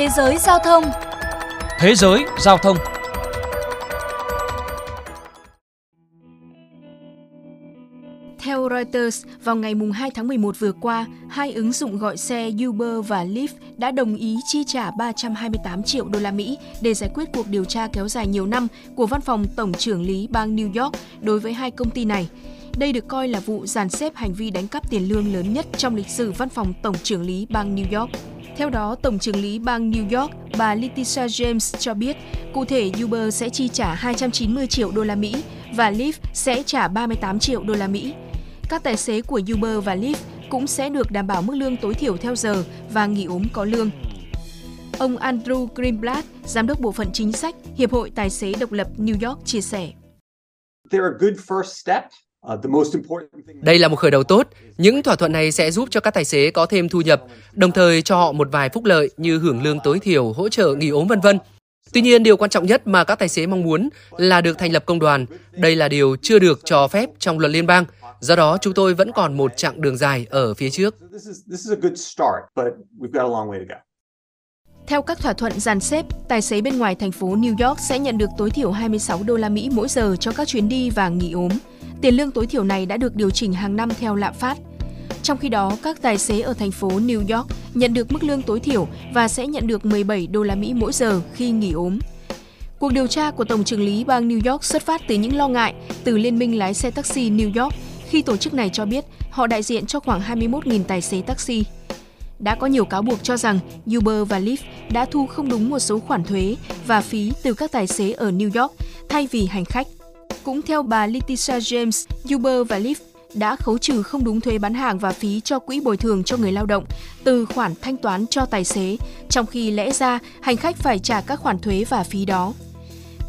Thế giới giao thông. Thế giới giao thông. Theo Reuters, vào ngày 2 tháng 11 vừa qua, hai ứng dụng gọi xe Uber và Lyft đã đồng ý chi trả 328 triệu đô la Mỹ để giải quyết cuộc điều tra kéo dài nhiều năm của Văn phòng Tổng trưởng lý bang New York đối với hai công ty này. Đây được coi là vụ dàn xếp hành vi đánh cắp tiền lương lớn nhất trong lịch sử Văn phòng Tổng trưởng lý bang New York. Theo đó, Tổng trưởng lý bang New York, bà Letitia James cho biết, cụ thể Uber sẽ chi trả 290 triệu đô la Mỹ và Lyft sẽ trả 38 triệu đô la Mỹ. Các tài xế của Uber và Lyft cũng sẽ được đảm bảo mức lương tối thiểu theo giờ và nghỉ ốm có lương. Ông Andrew Greenblatt, Giám đốc Bộ phận Chính sách, Hiệp hội Tài xế Độc lập New York chia sẻ. Đây là một khởi đầu tốt. Những thỏa thuận này sẽ giúp cho các tài xế có thêm thu nhập, đồng thời cho họ một vài phúc lợi như hưởng lương tối thiểu, hỗ trợ nghỉ ốm v.v. Tuy nhiên, điều quan trọng nhất mà các tài xế mong muốn là được thành lập công đoàn. Đây là điều chưa được cho phép trong luật liên bang. Do đó, chúng tôi vẫn còn một chặng đường dài ở phía trước. Theo các thỏa thuận dàn xếp, tài xế bên ngoài thành phố New York sẽ nhận được tối thiểu 26 đô la Mỹ mỗi giờ cho các chuyến đi và nghỉ ốm. Tiền lương tối thiểu này đã được điều chỉnh hàng năm theo lạm phát. Trong khi đó, các tài xế ở thành phố New York nhận được mức lương tối thiểu và sẽ nhận được 17 đô la Mỹ mỗi giờ khi nghỉ ốm. Cuộc điều tra của Tổng trưởng lý bang New York xuất phát từ những lo ngại từ Liên minh lái xe taxi New York khi tổ chức này cho biết họ đại diện cho khoảng 21.000 tài xế taxi. Đã có nhiều cáo buộc cho rằng Uber và Lyft đã thu không đúng một số khoản thuế và phí từ các tài xế ở New York thay vì hành khách. Cũng theo bà Letitia James, Uber và Lyft đã khấu trừ không đúng thuế bán hàng và phí cho quỹ bồi thường cho người lao động từ khoản thanh toán cho tài xế, trong khi lẽ ra hành khách phải trả các khoản thuế và phí đó.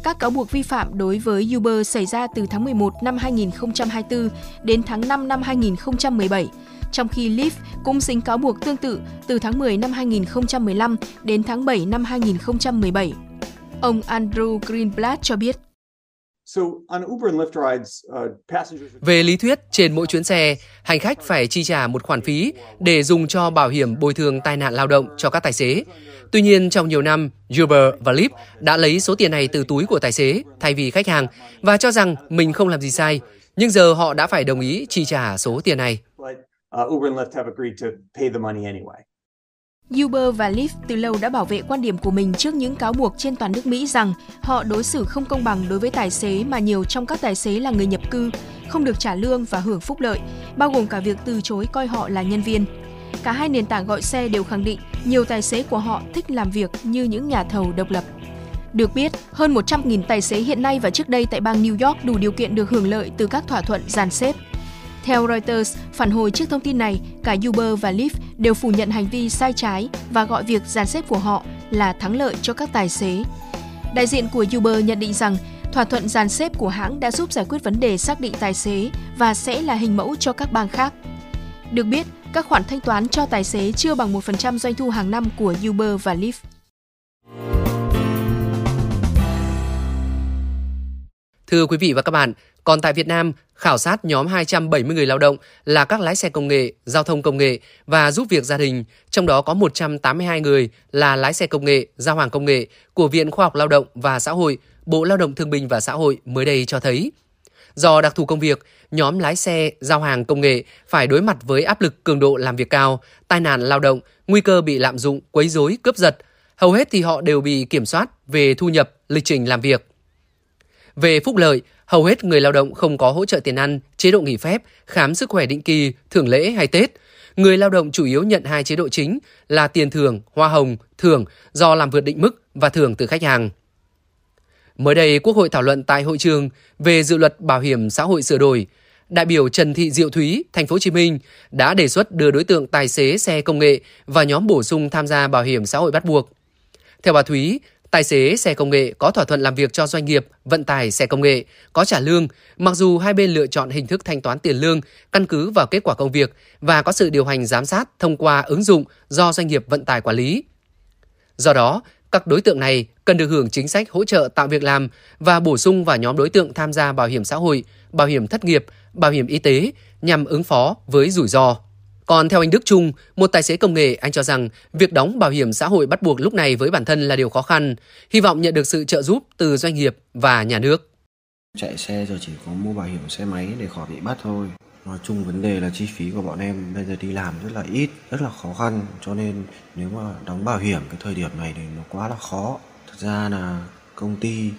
Các cáo buộc vi phạm đối với Uber xảy ra từ tháng 11 năm 2024 đến tháng 5 năm 2017, trong khi Lyft cũng dính cáo buộc tương tự từ tháng 10 năm 2015 đến tháng 7 năm 2017. Ông Andrew Greenblatt cho biết. Về lý thuyết, trên mỗi chuyến xe, hành khách phải chi trả một khoản phí để dùng cho bảo hiểm bồi thường tai nạn lao động cho các tài xế. Tuy nhiên, trong nhiều năm, Uber và Lyft đã lấy số tiền này từ túi của tài xế thay vì khách hàng và cho rằng mình không làm gì sai, nhưng giờ họ đã phải đồng ý chi trả số tiền này. Uber và Lyft từ lâu đã bảo vệ quan điểm của mình trước những cáo buộc trên toàn nước Mỹ rằng họ đối xử không công bằng đối với tài xế mà nhiều trong các tài xế là người nhập cư, không được trả lương và hưởng phúc lợi, bao gồm cả việc từ chối coi họ là nhân viên. Cả hai nền tảng gọi xe đều khẳng định nhiều tài xế của họ thích làm việc như những nhà thầu độc lập. Được biết, hơn 100.000 tài xế hiện nay và trước đây tại bang New York đủ điều kiện được hưởng lợi từ các thỏa thuận dàn xếp. Theo Reuters, phản hồi trước thông tin này, cả Uber và Lyft đều phủ nhận hành vi sai trái và gọi việc dàn xếp của họ là thắng lợi cho các tài xế. Đại diện của Uber nhận định rằng thỏa thuận dàn xếp của hãng đã giúp giải quyết vấn đề xác định tài xế và sẽ là hình mẫu cho các bang khác. Được biết, các khoản thanh toán cho tài xế chưa bằng 1% doanh thu hàng năm của Uber và Lyft. Thưa quý vị và các bạn, còn tại Việt Nam, khảo sát nhóm 270 người lao động là các lái xe công nghệ, giao thông công nghệ và giúp việc gia đình, trong đó có 182 người là lái xe công nghệ, giao hàng công nghệ của Viện Khoa học Lao động và Xã hội, Bộ Lao động Thương binh và Xã hội mới đây cho thấy. Do đặc thù công việc, nhóm lái xe, giao hàng công nghệ phải đối mặt với áp lực cường độ làm việc cao, tai nạn lao động, nguy cơ bị lạm dụng, quấy rối, cướp giật. Hầu hết thì họ đều bị kiểm soát về thu nhập, lịch trình làm việc. Về phúc lợi, hầu hết người lao động không có hỗ trợ tiền ăn, chế độ nghỉ phép, khám sức khỏe định kỳ, thưởng lễ hay Tết. Người lao động chủ yếu nhận hai chế độ chính là tiền thưởng, hoa hồng, thưởng do làm vượt định mức và thưởng từ khách hàng. Mới đây, Quốc hội thảo luận tại hội trường về dự luật bảo hiểm xã hội sửa đổi. Đại biểu Trần Thị Diệu Thúy, Thành phố Hồ Chí Minh đã đề xuất đưa đối tượng tài xế xe công nghệ và nhóm bổ sung tham gia bảo hiểm xã hội bắt buộc. Theo bà Thúy, tài xế xe công nghệ có thỏa thuận làm việc cho doanh nghiệp vận tải xe công nghệ, có trả lương, mặc dù hai bên lựa chọn hình thức thanh toán tiền lương căn cứ vào kết quả công việc và có sự điều hành giám sát thông qua ứng dụng do doanh nghiệp vận tải quản lý. Do đó, các đối tượng này cần được hưởng chính sách hỗ trợ tạo việc làm và bổ sung vào nhóm đối tượng tham gia bảo hiểm xã hội, bảo hiểm thất nghiệp, bảo hiểm y tế nhằm ứng phó với rủi ro. Còn theo anh Đức Trung, một tài xế công nghệ, anh cho rằng việc đóng bảo hiểm xã hội bắt buộc lúc này với bản thân là điều khó khăn, hy vọng nhận được sự trợ giúp từ doanh nghiệp và nhà nước. Chạy xe giờ chỉ có mua bảo hiểm xe máy để khỏi bị bắt thôi. Nói chung vấn đề là chi phí của bọn em bây giờ đi làm rất là ít, rất là khó khăn, cho nên nếu mà đóng bảo hiểm cái thời điểm này thì nó quá là khó. Thật ra là công ty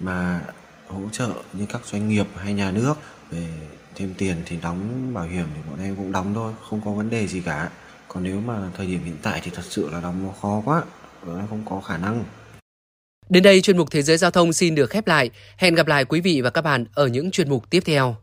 mà hỗ trợ như các doanh nghiệp hay nhà nước về thêm tiền thì đóng bảo hiểm thì bọn em cũng đóng thôi, không có vấn đề gì cả. Còn nếu mà thời điểm hiện tại thì thật sự là đóng nó khó quá, nó không có khả năng. Đến đây chuyên mục Thế giới Giao thông xin được khép lại. Hẹn gặp lại quý vị và các bạn ở những chuyên mục tiếp theo.